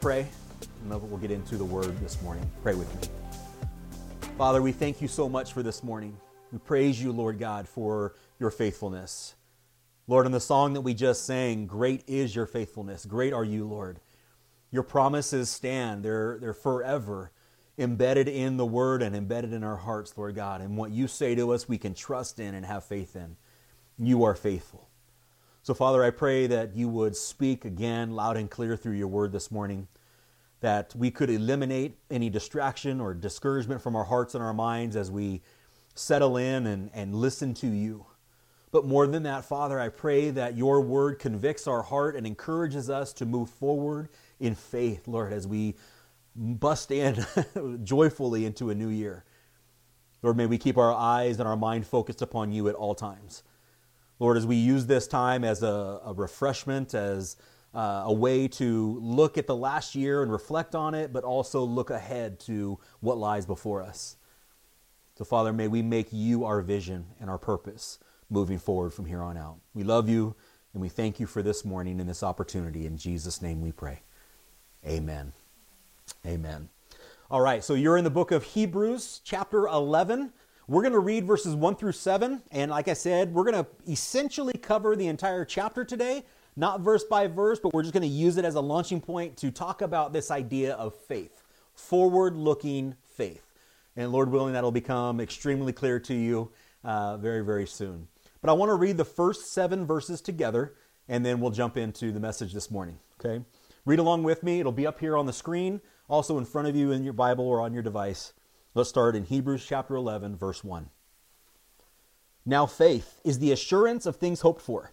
pray, and then we'll get into the Word this morning. Pray with me. Father, we thank you so much for this morning. We praise you, Lord God, for your faithfulness. Lord, in the song that we just sang, great is your faithfulness. Great are you, Lord. Your promises stand. They're forever embedded in the Word and embedded in our hearts, Lord God. And what you say to us, we can trust in and have faith in. You are faithful. So, Father, I pray that you would speak again loud and clear through your Word this morning, that we could eliminate any distraction or discouragement from our hearts and our minds as we settle in and listen to you. But more than that, Father, I pray that your word convicts our heart and encourages us to move forward in faith, Lord, as we bust in joyfully into a new year. Lord, may we keep our eyes and our mind focused upon you at all times. Lord, as we use this time as a refreshment, as a way to look at the last year and reflect on it, but also look ahead to what lies before us. So, Father, may we make you our vision and our purpose moving forward from here on out. We love you, and we thank you for this morning and this opportunity. In Jesus' name we pray. Amen. Amen. All right, so you're in the book of Hebrews, chapter 11. We're going to read verses 1 through 7, and like I said, we're going to essentially cover the entire chapter today, not verse by verse, but we're just going to use it as a launching point to talk about this idea of faith, forward-looking faith. And Lord willing, that'll become extremely clear to you very, very soon. But I want to read the first 7 verses together, and then we'll jump into the message this morning, okay? Read along with me. It'll be up here on the screen, also in front of you in your Bible or on your device. Let's start in Hebrews chapter 11, verse 1. Now faith is the assurance of things hoped for,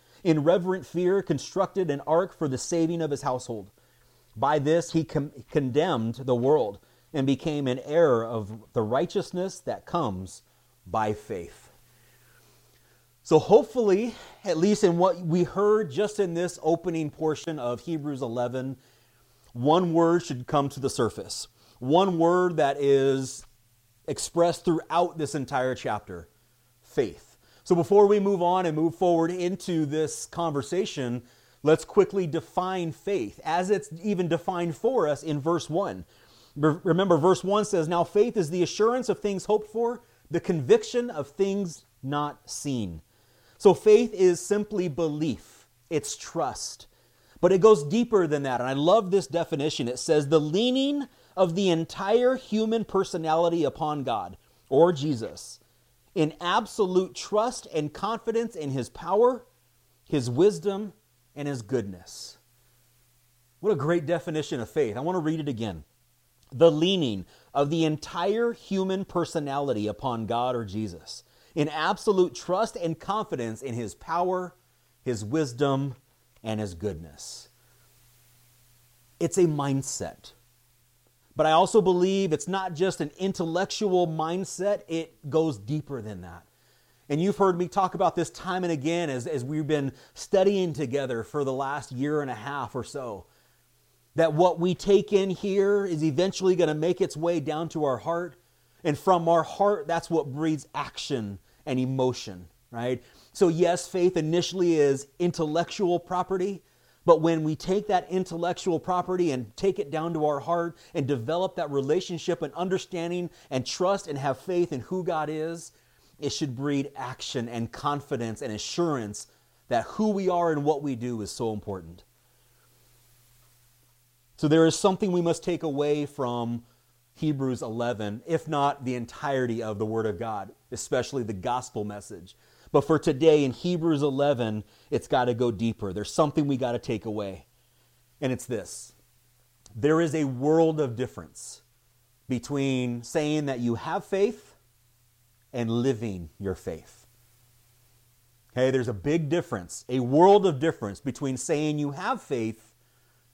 in reverent fear constructed an ark for the saving of his household. By this he condemned the world, and became an heir of the righteousness that comes by faith. So hopefully, at least in what we heard just in this opening portion of Hebrews 11, one word should come to the surface. One word that is expressed throughout this entire chapter, faith. So before we move on and move forward into this conversation, let's quickly define faith as it's even defined for us in verse 1. Remember, verse 1 says, now faith is the assurance of things hoped for, the conviction of things not seen. So faith is simply belief. It's trust. But it goes deeper than that. And I love this definition. It says the leaning of the entire human personality upon God or Jesus in absolute trust and confidence in his power, his wisdom, and his goodness. What a great definition of faith. I want to read it again. The leaning of the entire human personality upon God or Jesus in absolute trust and confidence in his power, his wisdom, and his goodness. It's a mindset. But I also believe it's not just an intellectual mindset. It goes deeper than that. And you've heard me talk about this time and again as we've been studying together for the last year and a half or so, that what we take in here is eventually going to make its way down to our heart. And from our heart, that's what breeds action and emotion, right? So yes, faith initially is intellectual property, but when we take that intellectual property and take it down to our heart and develop that relationship and understanding and trust and have faith in who God is, it should breed action and confidence and assurance that who we are and what we do is so important. So there is something we must take away from Hebrews 11, if not the entirety of the Word of God, especially the gospel message. But for today in Hebrews 11, it's got to go deeper. There's something we got to take away, and it's this. There is a world of difference between saying that you have faith and living your faith. Okay, there's a big difference, a world of difference between saying you have faith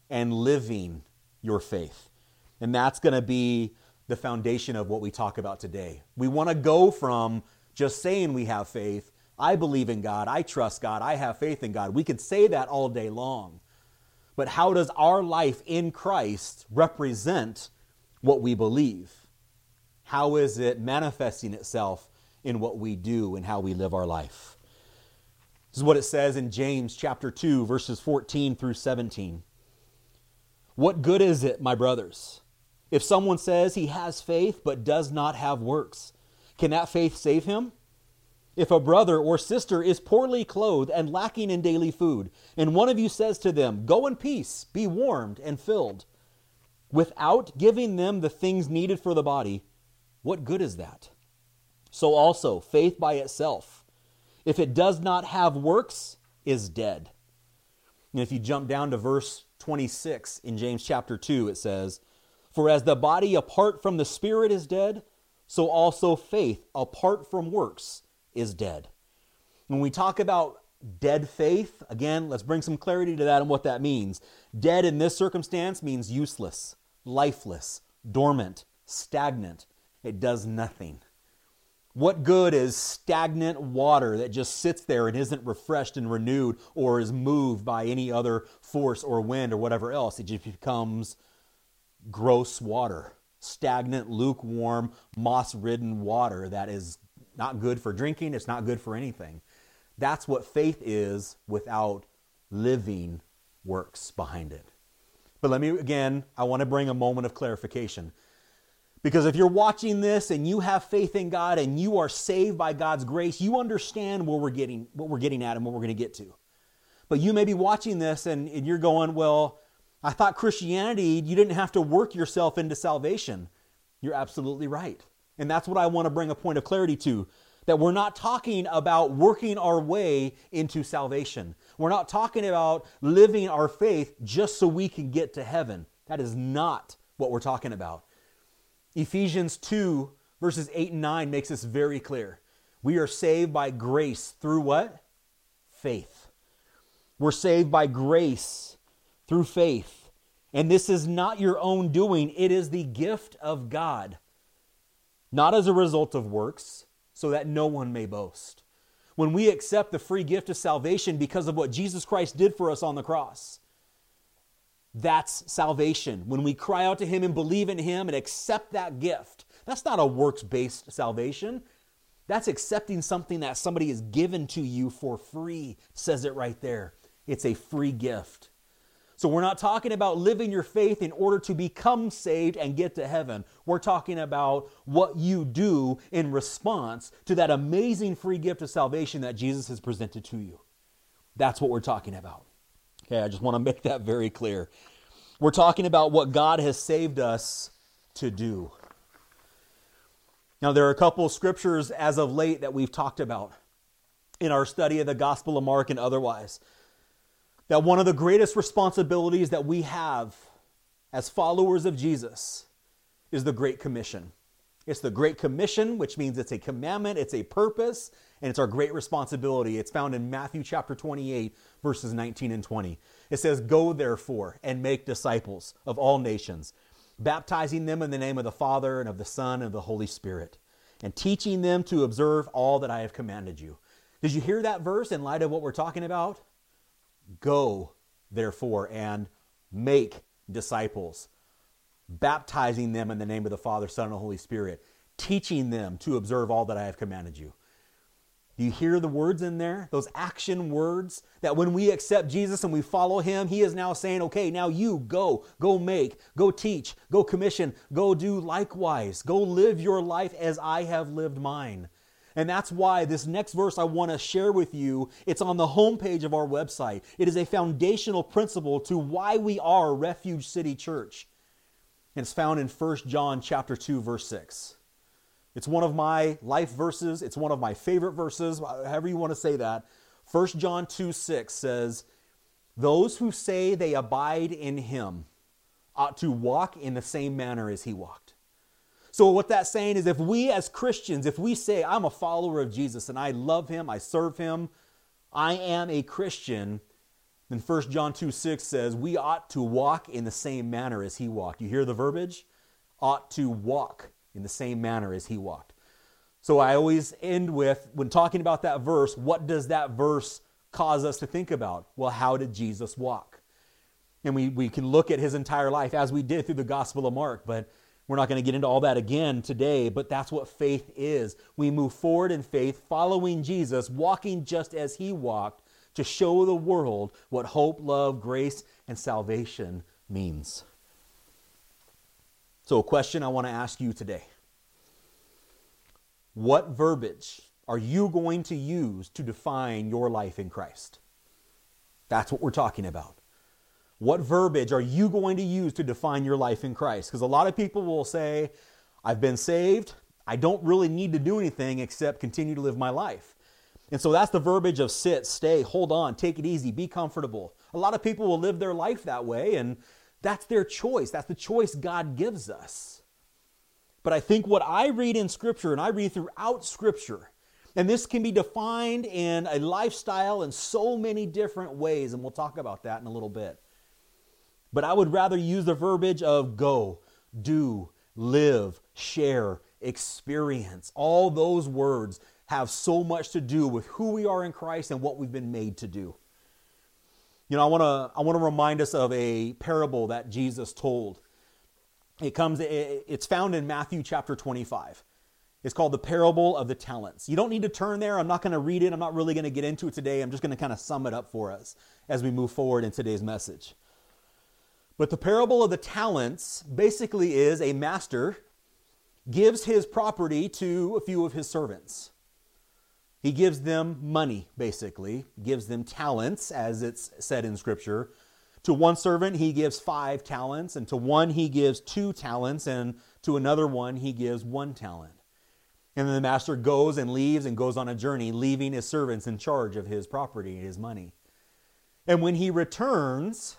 and living your faith. And that's going to be the foundation of what we talk about today. We want to go from just saying we have faith, I believe in God, I trust God, I have faith in God. We could say that all day long. But how does our life in Christ represent what we believe? How is it manifesting itself in what we do and how we live our life? This is what it says in James chapter 2, verses 14 through 17. What good is it, my brothers, if someone says he has faith but does not have works? Can that faith save him? If a brother or sister is poorly clothed and lacking in daily food, and one of you says to them, "Go in peace, be warmed and filled," without giving them the things needed for the body, what good is that? So also, faith by itself, if it does not have works, is dead. And if you jump down to verse 26 in James chapter 2, it says, "For as the body apart from the spirit is dead, so also faith apart from works is dead." When we talk about dead faith, again, let's bring some clarity to that and what that means. Dead in this circumstance means useless, lifeless, dormant, stagnant. It does nothing. What good is stagnant water that just sits there and isn't refreshed and renewed or is moved by any other force or wind or whatever else? It just becomes gross water. Stagnant, lukewarm, moss-ridden water that is not good for drinking. It's not good for anything. That's what faith is without living works behind it. But I want to bring a moment of clarification. Because if you're watching this and you have faith in God and you are saved by God's grace, you understand what we're getting at and what we're going to get to. But you may be watching this and you're going, well, I thought Christianity, you didn't have to work yourself into salvation. You're absolutely right. And that's what I want to bring a point of clarity to, that we're not talking about working our way into salvation. We're not talking about living our faith just so we can get to heaven. That is not what we're talking about. Ephesians 2, verses 8 and 9 makes this very clear. We are saved by grace through what? Faith. We're saved by grace through faith. And this is not your own doing. It is the gift of God, not as a result of works, so that no one may boast. When we accept the free gift of salvation because of what Jesus Christ did for us on the cross, that's salvation. When we cry out to Him and believe in Him and accept that gift, that's not a works-based salvation. That's accepting something that somebody has given to you for free. It says it right there. It's a free gift. So we're not talking about living your faith in order to become saved and get to heaven. We're talking about what you do in response to that amazing free gift of salvation that Jesus has presented to you. That's what we're talking about. Okay, I just want to make that very clear. We're talking about what God has saved us to do. Now, there are a couple of scriptures as of late that we've talked about in our study of the Gospel of Mark and otherwise, that one of the greatest responsibilities that we have as followers of Jesus is the Great Commission. It's the Great Commission, which means it's a commandment, it's a purpose, and it's our great responsibility. It's found in Matthew chapter 28, verses 19 and 20. It says, "Go therefore and make disciples of all nations, baptizing them in the name of the Father and of the Son and of the Holy Spirit, and teaching them to observe all that I have commanded you." Did you hear that verse in light of what we're talking about? Go, therefore, and make disciples, baptizing them in the name of the Father, Son, and the Holy Spirit, teaching them to observe all that I have commanded you. Do you hear the words in there? Those action words that when we accept Jesus and we follow Him, He is now saying, okay, now you go make, go teach, go commission, go do likewise. Go live your life as I have lived mine. And that's why this next verse I want to share with you, it's on the homepage of our website. It is a foundational principle to why we are Refuge City Church. It's found in 1 John chapter 2, verse 6. It's one of my life verses. It's one of my favorite verses, however you want to say that. 1 John 2, 6 says, "Those who say they abide in him ought to walk in the same manner as he walked." So what that's saying is, if we as Christians, if we say, I'm a follower of Jesus and I love him, I serve him, I am a Christian, then 1 John 2, 6 says we ought to walk in the same manner as he walked. You hear the verbiage? Ought to walk in the same manner as he walked. So I always end with, when talking about that verse, what does that verse cause us to think about? Well, how did Jesus walk? And we can look at his entire life as we did through the Gospel of Mark, but we're not going to get into all that again today, but that's what faith is. We move forward in faith, following Jesus, walking just as he walked, to show the world what hope, love, grace, and salvation means. So a question I want to ask you today. What verbiage are you going to use to define your life in Christ? That's what we're talking about. What verbiage are you going to use to define your life in Christ? Because a lot of people will say, I've been saved. I don't really need to do anything except continue to live my life. And so that's the verbiage of sit, stay, hold on, take it easy, be comfortable. A lot of people will live their life that way, and that's their choice. That's the choice God gives us. But I think what I read in Scripture, and I read throughout Scripture, and this can be defined in a lifestyle in so many different ways, and we'll talk about that in a little bit. But I would rather use the verbiage of go, do, live, share, experience. All those words have so much to do with who we are in Christ and what we've been made to do. You know, I want to remind us of a parable that Jesus told. It's found in Matthew chapter 25. It's called the parable of the talents. You don't need to turn there. I'm not going to read it. I'm not really going to get into it today. I'm just going to kind of sum it up for us as we move forward in today's message. But the parable of the talents basically is a master gives his property to a few of his servants. He gives them money, basically, gives them talents, as it's said in Scripture. To one servant, he gives 5 talents, and to one, he gives 2 talents, and to another one, he gives 1 talent. And then the master goes and leaves and goes on a journey, leaving his servants in charge of his property and his money. And when he returns,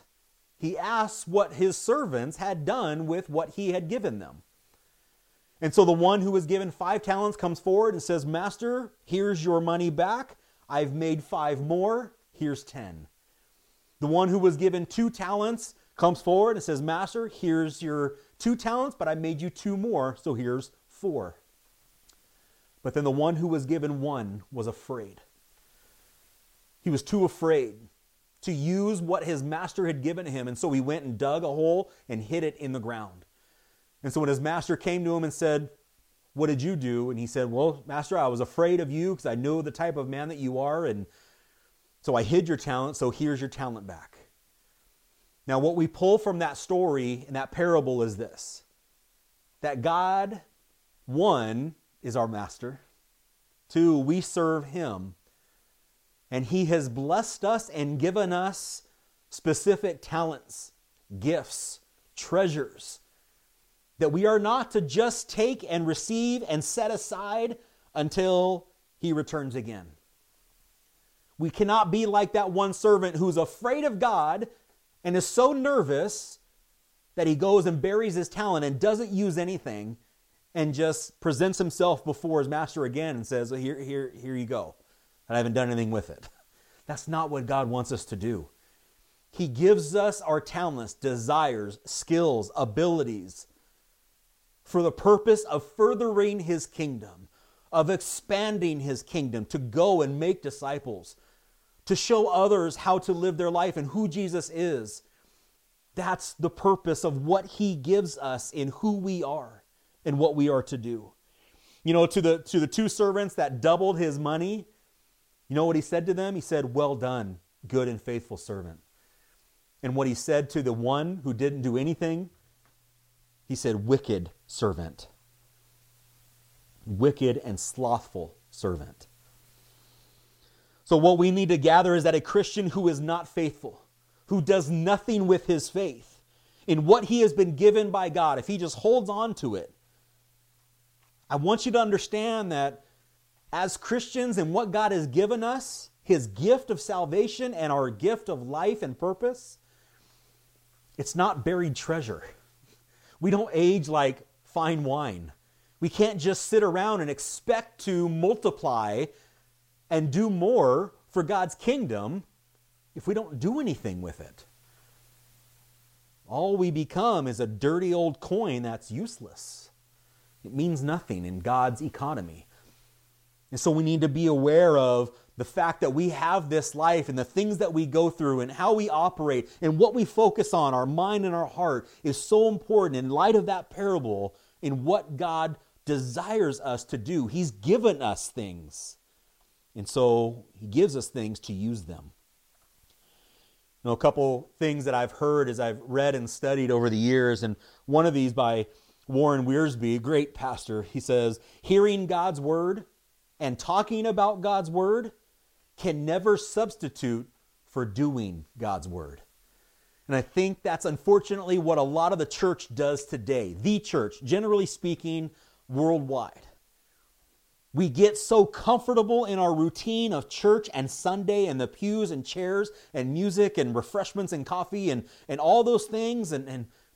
he asks what his servants had done with what he had given them. And so the one who was given 5 talents comes forward and says, Master, here's your money back. I've made 5 more. Here's 10. The one who was given 2 talents comes forward and says, Master, here's your 2 talents, but I made you 2 more, so here's 4. But then the one who was given 1 was afraid. He was too afraid to use what his master had given him, and so he went and dug a hole and hid it in the ground. And so when his master came to him and said, what did you do? And he said, well, master, I was afraid of you because I know the type of man that you are. And so I hid your talent. So here's your talent back. Now, what we pull from that story and that parable is this, that God, 1, is our master. 2, we serve him. And he has blessed us and given us specific talents, gifts, treasures, that we are not to just take and receive and set aside until he returns again. We cannot be like that one servant who's afraid of God and is so nervous that he goes and buries his talent and doesn't use anything and just presents himself before his master again and says, well, here you go. And I haven't done anything with it. That's not what God wants us to do. He gives us our talents, desires, skills, abilities, for the purpose of furthering his kingdom, of expanding his kingdom, to go and make disciples, to show others how to live their life and who Jesus is. That's the purpose of what he gives us in who we are and what we are to do. You know, to the 2 servants that doubled his money, you know what he said to them? He said, well done, good and faithful servant. And what he said to the one who didn't do anything, he said, wicked servant. Wicked and slothful servant. So what we need to gather is that a Christian who is not faithful, who does nothing with his faith, in what he has been given by God, if he just holds on to it. I want you to understand that as Christians and what God has given us, his gift of salvation and our gift of life and purpose, it's not buried treasure. We don't age like fine wine. We can't just sit around and expect to multiply and do more for God's kingdom if we don't do anything with it. All we become is a dirty old coin that's useless. It means nothing in God's economy. And so we need to be aware of the fact that we have this life, and the things that we go through and how we operate and what we focus on, our mind and our heart, is so important in light of that parable in what God desires us to do. He's given us things. And so he gives us things to use them. You know, a couple things that I've heard as I've read and studied over the years, and one of these by Warren Wiersbe, a great pastor, he says, hearing God's word and talking about God's word can never substitute for doing God's word. And I think that's unfortunately what a lot of the church does today. The church, generally speaking, worldwide. We get so comfortable in our routine of church and Sunday and the pews and chairs and music and refreshments and coffee and all those things.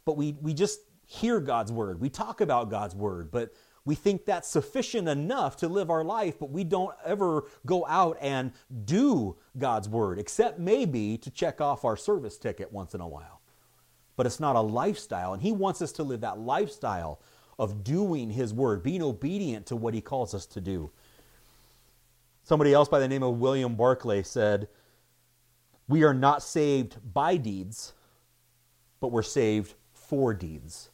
But we just hear God's word. We talk about God's word, but we think that's sufficient enough to live our life, but we don't ever go out and do God's word, except maybe to check off our service ticket once in a while. But it's not a lifestyle, and he wants us to live that lifestyle of doing his word, being obedient to what he calls us to do. Somebody else by the name of William Barclay said, we are not saved by deeds, but we're saved for deeds.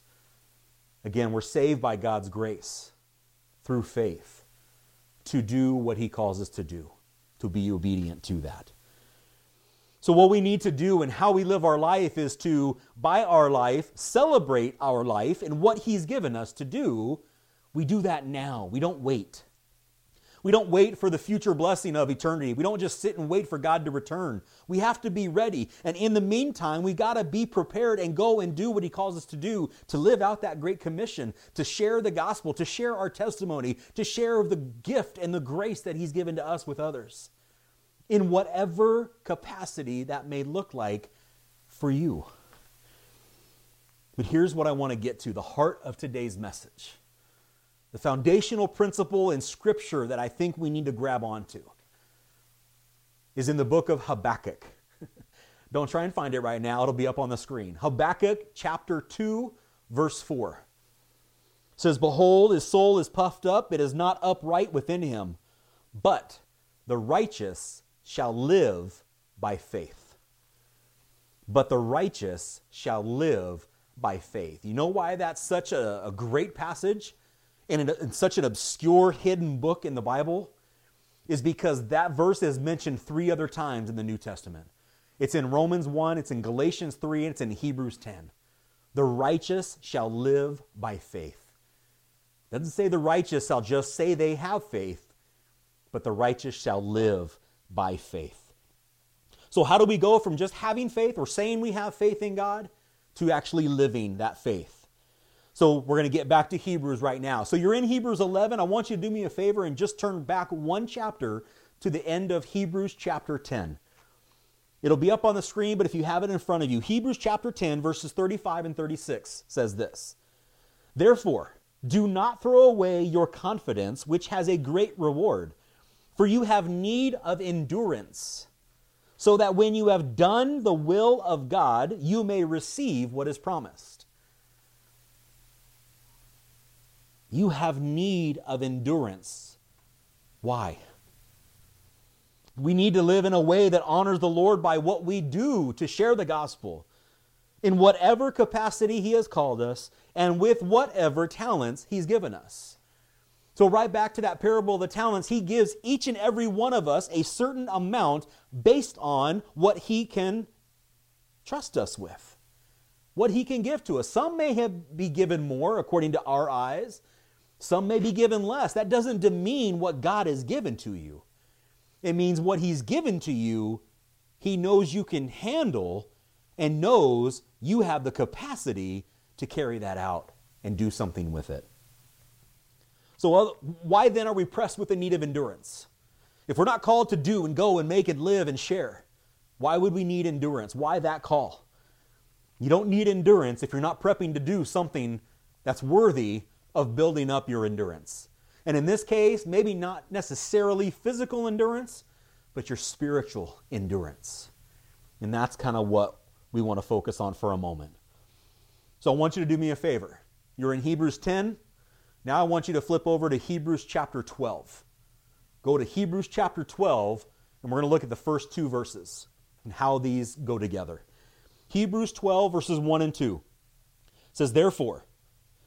Again, we're saved by God's grace through faith to do what he calls us to do, to be obedient to that. So what we need to do and how we live our life is to, by our life, celebrate our life and what he's given us to do. We do that now. We don't wait. We don't wait for the future blessing of eternity. We don't just sit and wait for God to return. We have to be ready. And in the meantime, we got to be prepared and go and do what he calls us to do, to live out that great commission, to share the gospel, to share our testimony, to share the gift and the grace that he's given to us with others, in whatever capacity that may look like for you. But here's what I want to get to, the heart of today's message. The foundational principle in Scripture that I think we need to grab onto is in the book of Habakkuk. Don't try and find it right now. It'll be up on the screen. Habakkuk chapter 2, verse 4. It says, behold, his soul is puffed up. It is not upright within him, but the righteous shall live by faith. But the righteous shall live by faith. You know why that's such a great passage? In such an obscure, hidden book in the Bible, is because that verse is mentioned 3 other times in the New Testament. It's in Romans 1, it's in Galatians 3, and it's in Hebrews 10. The righteous shall live by faith. It doesn't say the righteous shall just say they have faith, but the righteous shall live by faith. So how do we go from just having faith or saying we have faith in God to actually living that faith? So we're going to get back to Hebrews right now. So you're in Hebrews 11. I want you to do me a favor and just turn back 1 chapter to the end of Hebrews chapter 10. It'll be up on the screen, but if you have it in front of you, Hebrews chapter 10, verses 35 and 36 says this. Therefore, do not throw away your confidence, which has a great reward, for you have need of endurance, so that when you have done the will of God, you may receive what is promised. You have need of endurance. Why? We need to live in a way that honors the Lord by what we do to share the gospel in whatever capacity he has called us and with whatever talents he's given us. So right back to that parable of the talents, he gives each and every one of us a certain amount based on what he can trust us with, what he can give to us. Some may have be given more according to our eyes. Some may be given less. That doesn't demean what God has given to you. It means what he's given to you, he knows you can handle and knows you have the capacity to carry that out and do something with it. So why then are we pressed with the need of endurance? If we're not called to do and go and make and live and share, why would we need endurance? Why that call? You don't need endurance if you're not prepping to do something that's worthy of building up your endurance. And in this case, maybe not necessarily physical endurance, but your spiritual endurance. And that's kind of what we want to focus on for a moment. So I want you to do me a favor. You're in Hebrews 10. Now I want you to flip over to Hebrews chapter 12. Go to Hebrews chapter 12, and we're going to look at the first two verses and how these go together. Hebrews 12, verses 1 and 2 says, "Therefore,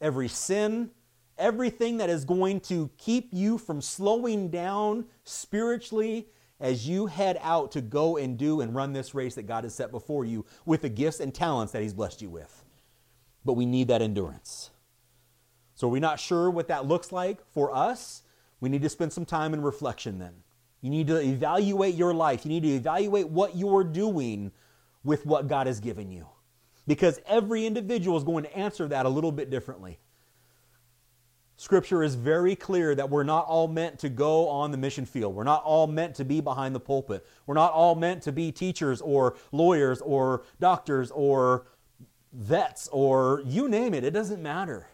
every sin, everything that is going to keep you from slowing down spiritually as you head out to go and do and run this race that God has set before you with the gifts and talents that he's blessed you with. But we need that endurance. So are we not sure what that looks like for us? We need to spend some time in reflection then. You need to evaluate your life. You need to evaluate what you're doing with what God has given you. Because every individual is going to answer that a little bit differently. Scripture is very clear that we're not all meant to go on the mission field. We're not all meant to be behind the pulpit. We're not all meant to be teachers or lawyers or doctors or vets or you name it. It doesn't matter.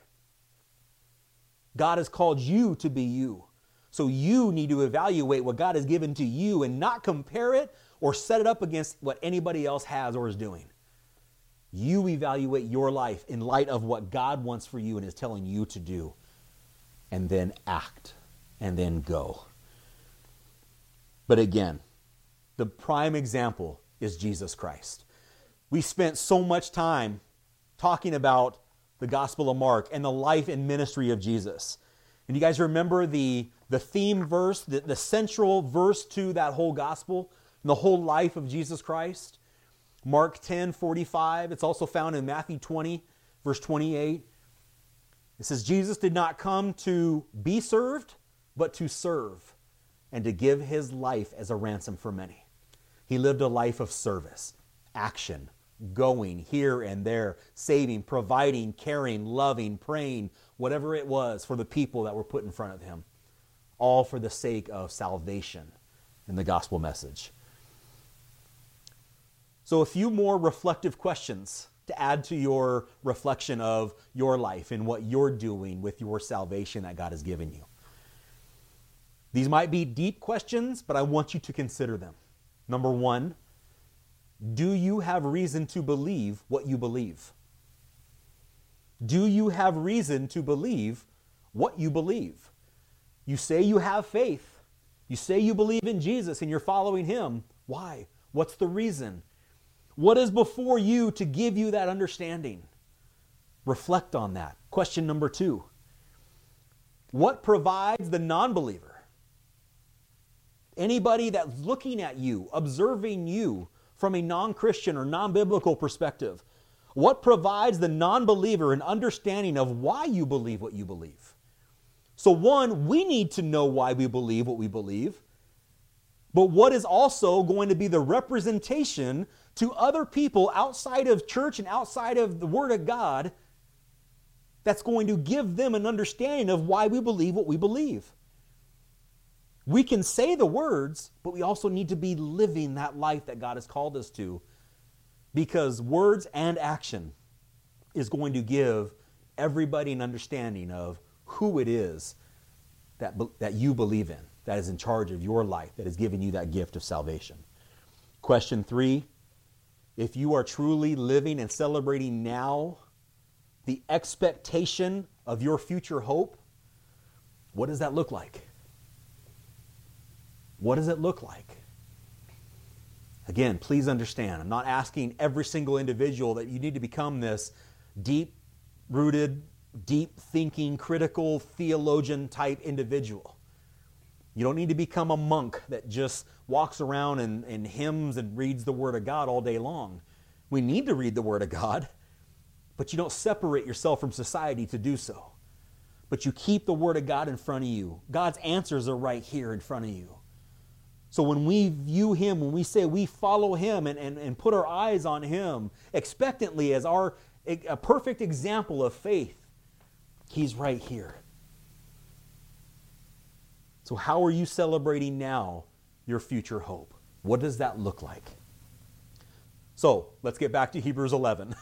God has called you to be you. So you need to evaluate what God has given to you and not compare it or set it up against what anybody else has or is doing. You evaluate your life in light of what God wants for you and is telling you to do. And then act, and then go. But again, the prime example is Jesus Christ. We spent so much time talking about the Gospel of Mark and the life and ministry of Jesus. And you guys remember the theme verse, the central verse to that whole gospel, and the whole life of Jesus Christ? Mark 10:45. It's also found in Matthew 20, verse 28. It says, "Jesus did not come to be served, but to serve and to give his life as a ransom for many." He lived a life of service, action, going here and there, saving, providing, caring, loving, praying, whatever it was for the people that were put in front of him, all for the sake of salvation in the gospel message. So a few more reflective questions to add to your reflection of your life and what you're doing with your salvation that God has given you. These might be deep questions, but I want you to consider them. Number one, do you have reason to believe what you believe? Do you have reason to believe what you believe? You say you have faith. You say you believe in Jesus and you're following him. Why? What's the reason? What is before you to give you that understanding? Reflect on that. Question number two. What provides the non-believer? Anybody that's looking at you, observing you from a non-Christian or non-biblical perspective. What provides the non-believer an understanding of why you believe what you believe? So one, we need to know why we believe what we believe. But what is also going to be the representation to other people outside of church and outside of the Word of God that's going to give them an understanding of why we believe what we believe? We can say the words, but we also need to be living that life that God has called us to, because words and action is going to give everybody an understanding of who it is that you believe in, that is in charge of your life, that has given you that gift of salvation. Question three, if you are truly living and celebrating now the expectation of your future hope, what does that look like? What does it look like? Again, please understand, I'm not asking every single individual that you need to become this deep-rooted, deep-thinking, critical, theologian-type individual. You don't need to become a monk that just walks around and hymns and reads the Word of God all day long. We need to read the Word of God, but you don't separate yourself from society to do so. But you keep the Word of God in front of you. God's answers are right here in front of you. So when we view Him, when we say we follow Him and put our eyes on Him expectantly as a perfect example of faith, He's right here. So how are you celebrating now your future hope? What does that look like? So let's get back to Hebrews 11.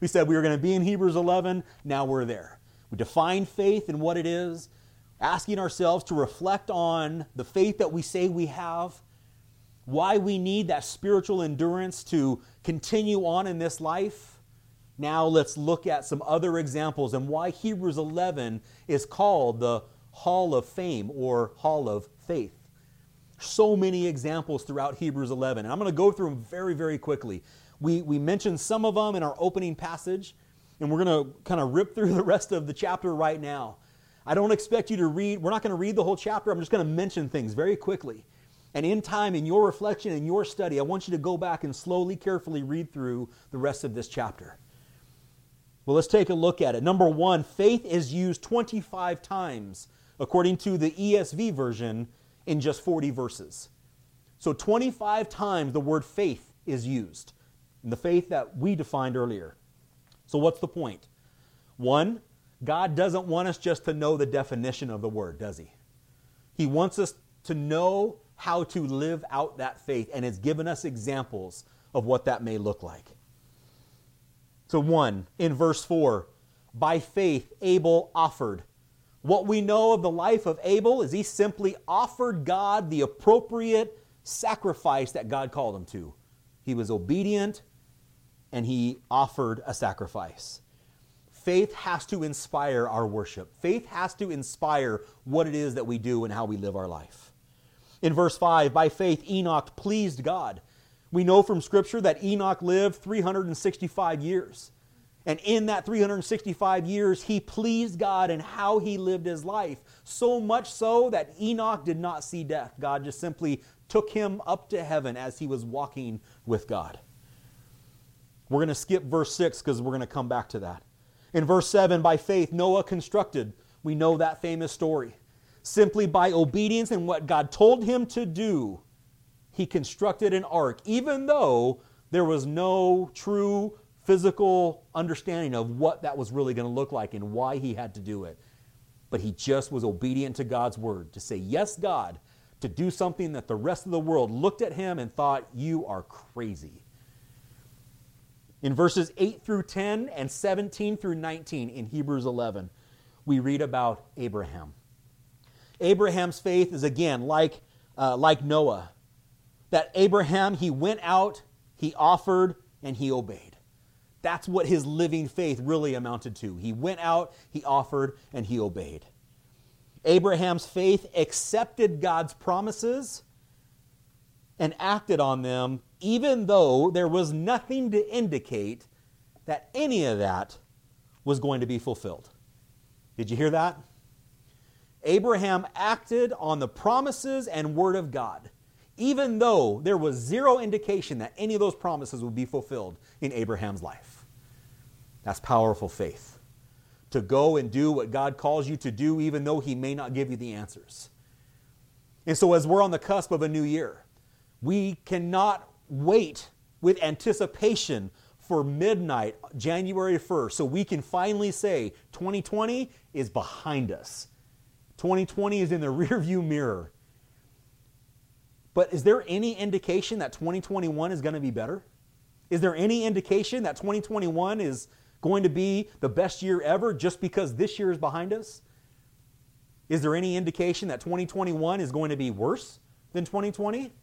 We said we were going to be in Hebrews 11. Now we're there. We defined faith and what it is, asking ourselves to reflect on the faith that we say we have, why we need that spiritual endurance to continue on in this life. Now let's look at some other examples and why Hebrews 11 is called the Hall of Fame or Hall of Faith. So many examples throughout Hebrews 11. And I'm going to go through them very, very quickly. We mentioned some of them in our opening passage, and we're going to kind of rip through the rest of the chapter right now. I don't expect you to read. We're not going to read the whole chapter. I'm just going to mention things very quickly. And in time, in your reflection, in your study, I want you to go back and slowly, carefully read through the rest of this chapter. Well, let's take a look at it. Number one, faith is used 25 times, according to the ESV version, in just 40 verses. So 25 times the word faith is used, and the faith that we defined earlier. So what's the point? One, God doesn't want us just to know the definition of the word, does He? He wants us to know how to live out that faith, and has given us examples of what that may look like. So one, in verse 4, by faith Abel offered. What we know of the life of Abel is he simply offered God the appropriate sacrifice that God called him to. He was obedient, and he offered a sacrifice. Faith has to inspire our worship. Faith has to inspire what it is that we do and how we live our life. In verse 5, by faith Enoch pleased God. We know from Scripture that Enoch lived 365 years. And in that 365 years, he pleased God in how he lived his life. So much so that Enoch did not see death. God just simply took him up to heaven as he was walking with God. We're going to skip verse 6 because we're going to come back to that. In verse 7, by faith, Noah constructed. We know that famous story. Simply by obedience and what God told him to do, he constructed an ark, even though there was no true physical understanding of what that was really going to look like and why he had to do it. But he just was obedient to God's word, to say, yes, God, to do something that the rest of the world looked at him and thought, you are crazy. In verses 8 through 10 and 17 through 19 in Hebrews 11, we read about Abraham. Abraham's faith is again like Noah. That Abraham, he went out, he offered, and he obeyed. That's what his living faith really amounted to. He went out, he offered, and he obeyed. Abraham's faith accepted God's promises and acted on them, even though there was nothing to indicate that any of that was going to be fulfilled. Did you hear that? Abraham acted on the promises and word of God, even though there was zero indication that any of those promises would be fulfilled in Abraham's life. That's powerful faith. To go and do what God calls you to do, even though He may not give you the answers. And so as we're on the cusp of a new year, we cannot wait with anticipation for midnight, January 1st, so we can finally say 2020 is behind us. 2020 is in the rearview mirror. But is there any indication that 2021 is going to be better? Is there any indication that 2021 is going to be the best year ever just because this year is behind us? Is there any indication that 2021 is going to be worse than 2020?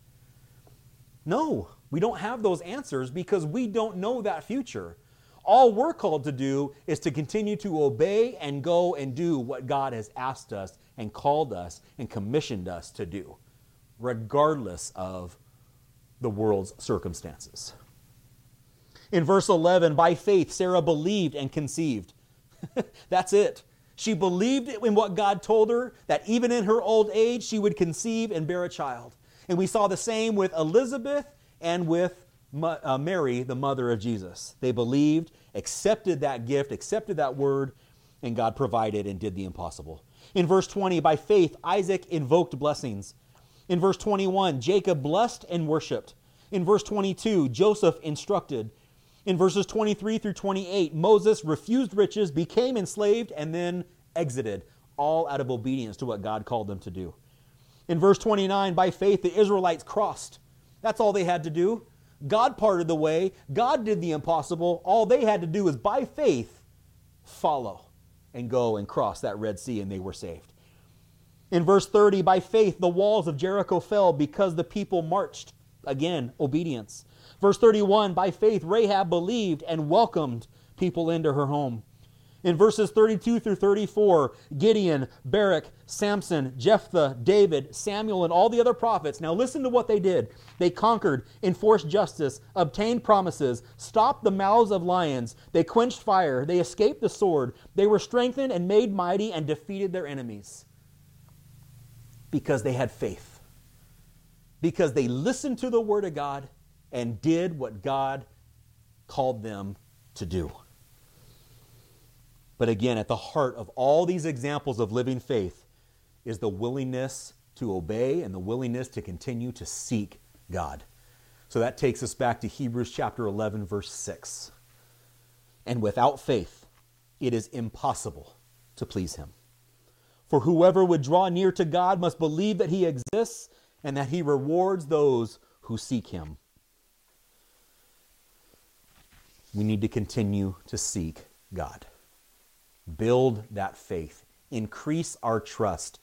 No, we don't have those answers because we don't know that future. All we're called to do is to continue to obey and go and do what God has asked us and called us and commissioned us to do, regardless of the world's circumstances. In verse 11, by faith, Sarah believed and conceived. That's it. She believed in what God told her, that even in her old age, she would conceive and bear a child. And we saw the same with Elizabeth and with Mary, the mother of Jesus. They believed, accepted that gift, accepted that word, and God provided and did the impossible. In verse 20, by faith, Isaac invoked blessings. In verse 21, Jacob blessed and worshiped. In verse 22, Joseph instructed. In verses 23 through 28, Moses refused riches, became enslaved, and then exited, all out of obedience to what God called them to do. In verse 29, by faith, the Israelites crossed. That's all they had to do. God parted the way. God did the impossible. All they had to do was, by faith, follow and go and cross that Red Sea, and they were saved. In verse 30, by faith, the walls of Jericho fell because the people marched. Again, obedience. Verse 31, by faith, Rahab believed and welcomed people into her home. In verses 32 through 34, Gideon, Barak, Samson, Jephthah, David, Samuel, and all the other prophets. Now listen to what they did. They conquered, enforced justice, obtained promises, stopped the mouths of lions. They quenched fire. They escaped the sword. They were strengthened and made mighty and defeated their enemies. Because they had faith. Because they listened to the word of God and did what God called them to do. But again, at the heart of all these examples of living faith is the willingness to obey and the willingness to continue to seek God. So that takes us back to Hebrews chapter 11, verse 6. And without faith, it is impossible to please him. For whoever would draw near to God must believe that he exists and that he rewards those who seek him. We need to continue to seek God. Build that faith. Increase our trust.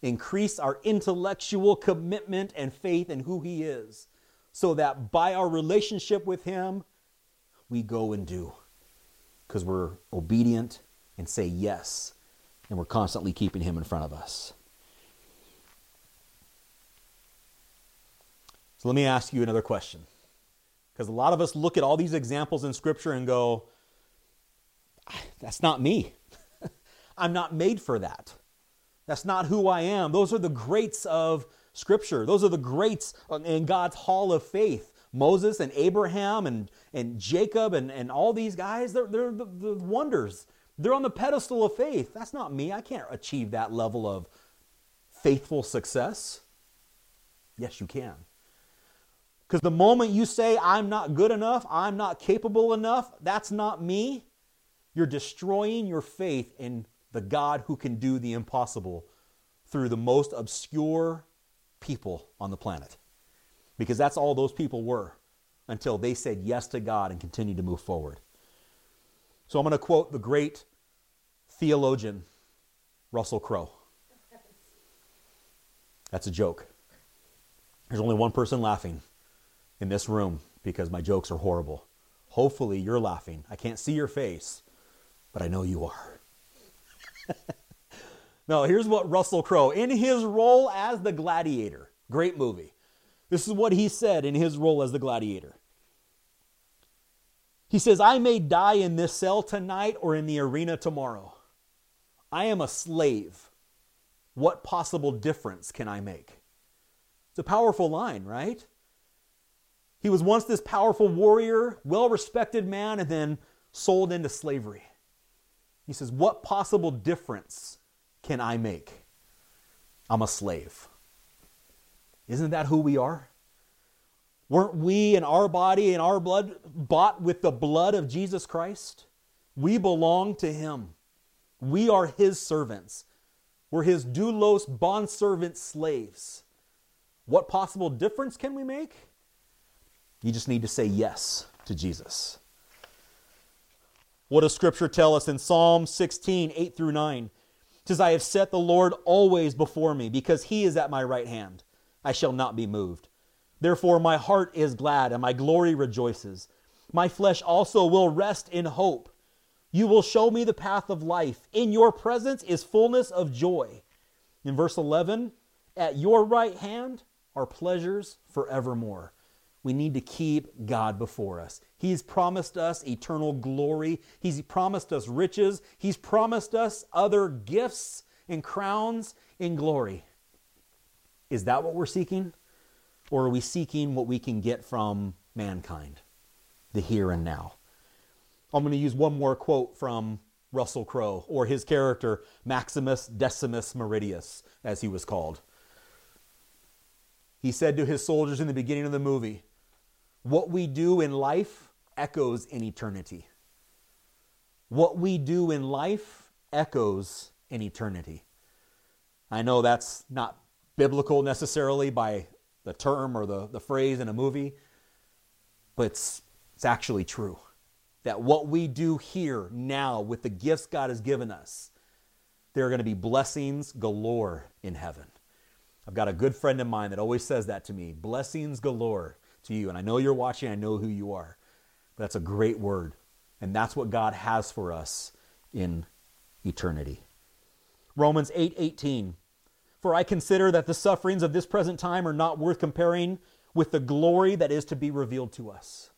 Increase our intellectual commitment and faith in who he is, so that by our relationship with him, we go and do, because we're obedient and say yes, and we're constantly keeping him in front of us. So let me ask you another question. Because a lot of us look at all these examples in Scripture and go, that's not me. I'm not made for that. That's not who I am. Those are the greats of Scripture. Those are the greats in God's hall of faith. Moses and Abraham and Jacob and all these guys, they're the wonders. They're on the pedestal of faith. That's not me. I can't achieve that level of faithful success. Yes, you can. Because the moment you say, I'm not good enough, I'm not capable enough, that's not me, you're destroying your faith in the God who can do the impossible through the most obscure people on the planet. Because that's all those people were until they said yes to God and continued to move forward. So I'm going to quote the great theologian, Russell Crowe. That's a joke. There's only one person laughing in this room, because my jokes are horrible. Hopefully you're laughing. I can't see your face, but I know you are. No, here's what Russell Crowe, in his role as the gladiator, great movie. This is what he said in his role as the gladiator. He says, I may die in this cell tonight or in the arena tomorrow. I am a slave. What possible difference can I make? It's a powerful line, right? He was once this powerful warrior, well-respected man, and then sold into slavery. He says, what possible difference can I make? I'm a slave. Isn't that who we are? Weren't we in our body and our blood bought with the blood of Jesus Christ? We belong to him. We are his servants. We're his doulos, bondservant slaves. What possible difference can we make? You just need to say yes to Jesus. What does Scripture tell us in Psalm 16, 8 through 9? It says, I have set the Lord always before me, because he is at my right hand. I shall not be moved. Therefore my heart is glad and my glory rejoices. My flesh also will rest in hope. You will show me the path of life. In your presence is fullness of joy. In verse 11, at your right hand are pleasures forevermore. we need to keep God before us. He's promised us eternal glory. He's promised us riches. He's promised us other gifts and crowns in glory. Is that what we're seeking? Or are we seeking what we can get from mankind, the here and now? I'm going to use one more quote from Russell Crowe, or his character, Maximus Decimus Meridius, as he was called. He said to his soldiers in the beginning of the movie, what we do in life echoes in eternity. What we do in life echoes in eternity. I know that's not biblical necessarily by the term or the phrase in a movie, but it's actually true. That what we do here now with the gifts God has given us, there are going to be blessings galore in heaven. I've got a good friend of mine that always says that to me, blessings galore to you. And I know you're watching, I know who you are. But that's a great word. And that's what God has for us in eternity. Romans 8:18. For I consider that the sufferings of this present time are not worth comparing with the glory that is to be revealed to us.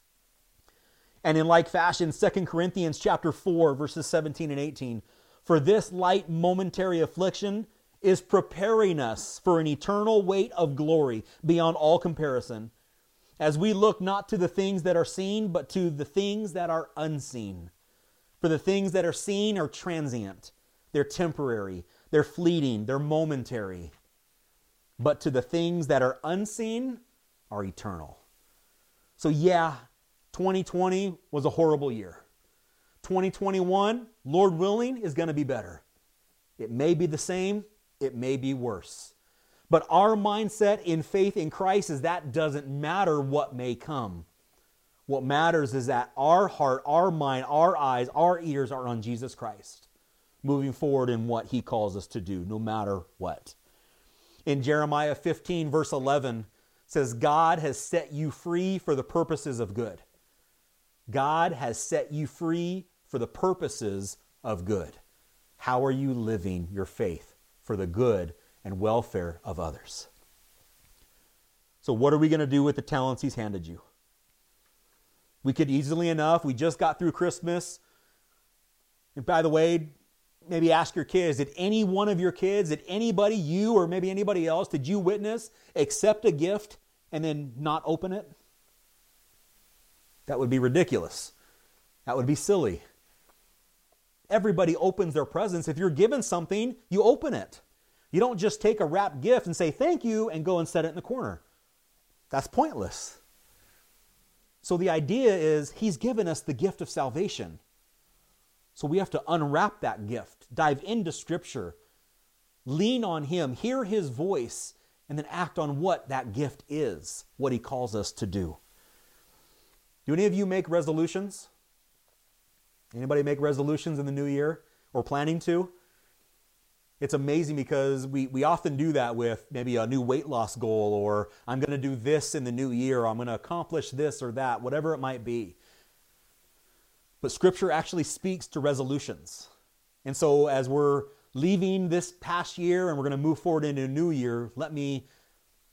And in like fashion, 2 Corinthians chapter 4, verses 17 and 18. For this light momentary affliction is preparing us for an eternal weight of glory beyond all comparison, as we look not to the things that are seen, but to the things that are unseen. For the things that are seen are transient. They're temporary. They're fleeting. They're momentary. But to the things that are unseen are eternal. So yeah, 2020 was a horrible year. 2021, Lord willing, is going to be better. It may be the same, it may be worse. But our mindset in faith in Christ is that doesn't matter what may come. What matters is that our heart, our mind, our eyes, our ears are on Jesus Christ, moving forward in what He calls us to do, no matter what. In Jeremiah 15, verse 11, it says, God has set you free for the purposes of good. God has set you free for the purposes of good. How are you living your faith for the good and welfare of others? So what are we going to do with the talents He's handed you? We could easily enough, we just got through Christmas. And by the way, maybe ask your kids, did any one of your kids, did anybody, you or maybe anybody else, did you witness, accept a gift and then not open it? That would be ridiculous. That would be silly. Everybody opens their presents. If you're given something, you open it. You don't just take a wrapped gift and say thank you and go and set it in the corner. That's pointless. So the idea is He's given us the gift of salvation. So we have to unwrap that gift, dive into Scripture, lean on Him, hear His voice, and then act on what that gift is, what He calls us to do. Do any of you make resolutions? Anybody make resolutions in the new year or planning to? It's amazing because we often do that with maybe a new weight loss goal, or I'm going to do this in the new year, or I'm going to accomplish this or that, whatever it might be. But Scripture actually speaks to resolutions. And so as we're leaving this past year and we're going to move forward into a new year, let me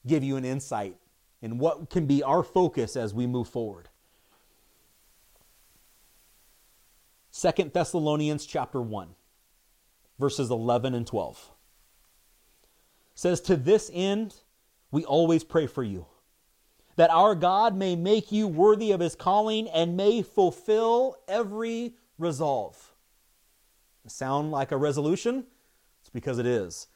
give you an insight in what can be our focus as we move forward. 2 Thessalonians chapter 1, verses 11 and 12 says, to this end, we always pray for you, that our God may make you worthy of His calling and may fulfill every resolve. Sound like a resolution? It's because it is.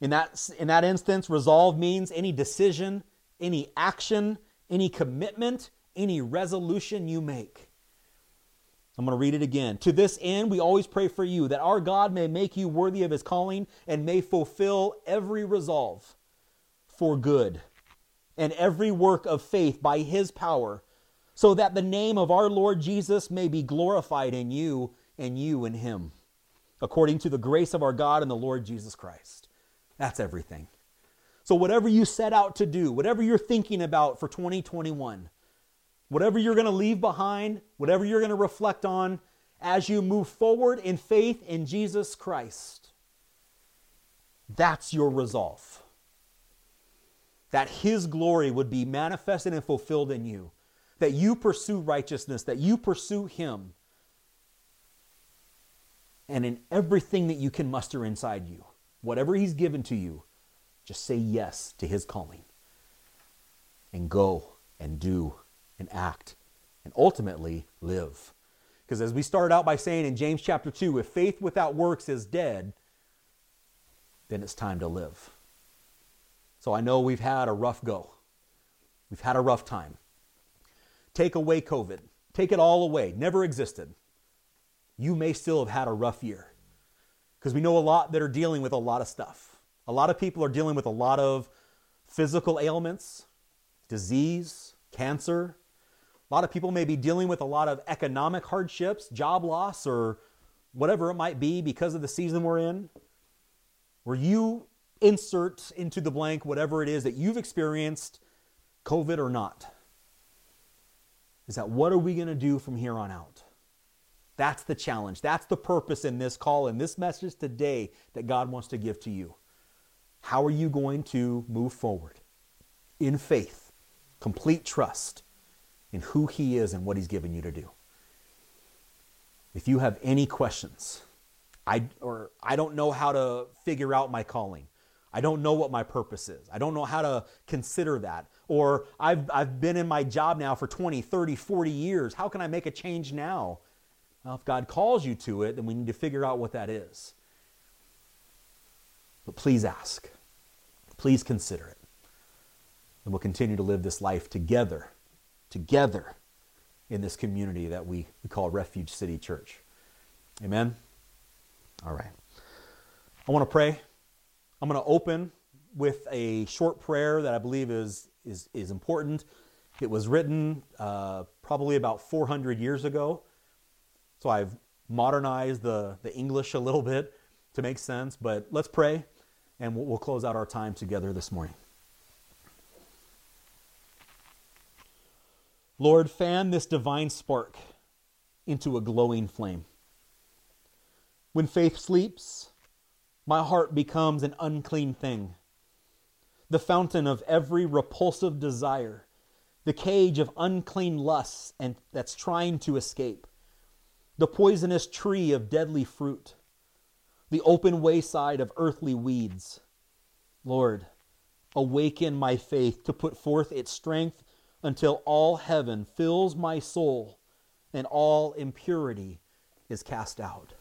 In that instance, resolve means any decision, any action, any commitment, any resolution you make. I'm going to read it again. To this end, we always pray for you, that our God may make you worthy of His calling and may fulfill every resolve for good and every work of faith by His power, so that the name of our Lord Jesus may be glorified in you and you in Him, according to the grace of our God and the Lord Jesus Christ. That's everything. So whatever you set out to do, whatever you're thinking about for 2021, whatever you're going to leave behind, whatever you're going to reflect on as you move forward in faith in Jesus Christ, that's your resolve. that His glory would be manifested and fulfilled in you, that you pursue righteousness, that you pursue Him, and in everything that you can muster inside you, whatever He's given to you, just say yes to His calling and go and do and act and ultimately live. Because as we started out by saying in James chapter 2, if faith without works is dead, then it's time to live. So I know we've had a rough go. We've had a rough time. Take away COVID. Take it all away. Never existed. You may still have had a rough year, because we know a lot that are dealing with a lot of stuff. A lot of people are dealing with a lot of physical ailments, disease, cancer. A lot of people may be dealing with a lot of economic hardships, job loss, or whatever it might be because of the season we're in, where you insert into the blank whatever it is that you've experienced, COVID or not. Is that what are we going to do from here on out? That's the challenge. That's the purpose in this call and this message today that God wants to give to you. How are you going to move forward in faith, complete trust in who He is and what He's given you to do? If you have any questions, I don't know how to figure out my calling. I don't know what my purpose is. I don't know how to consider that. Or I've been in my job now for 20, 30, 40 years. How can I make a change now? Well, if God calls you to it, then we need to figure out what that is. But please ask. Please consider it. And we'll continue to live this life together in this community that we call Refuge City Church. Amen? All right. I want to pray. I'm going to open with a short prayer that I believe is important. It was written probably about 400 years ago. So I've modernized the English a little bit to make sense, but let's pray and we'll close out our time together this morning. Lord, fan this divine spark into a glowing flame. When faith sleeps, my heart becomes an unclean thing, the fountain of every repulsive desire, the cage of unclean lusts and that's trying to escape. The poisonous tree of deadly fruit, the open wayside of earthly weeds. Lord, awaken my faith to put forth its strength until all heaven fills my soul and all impurity is cast out.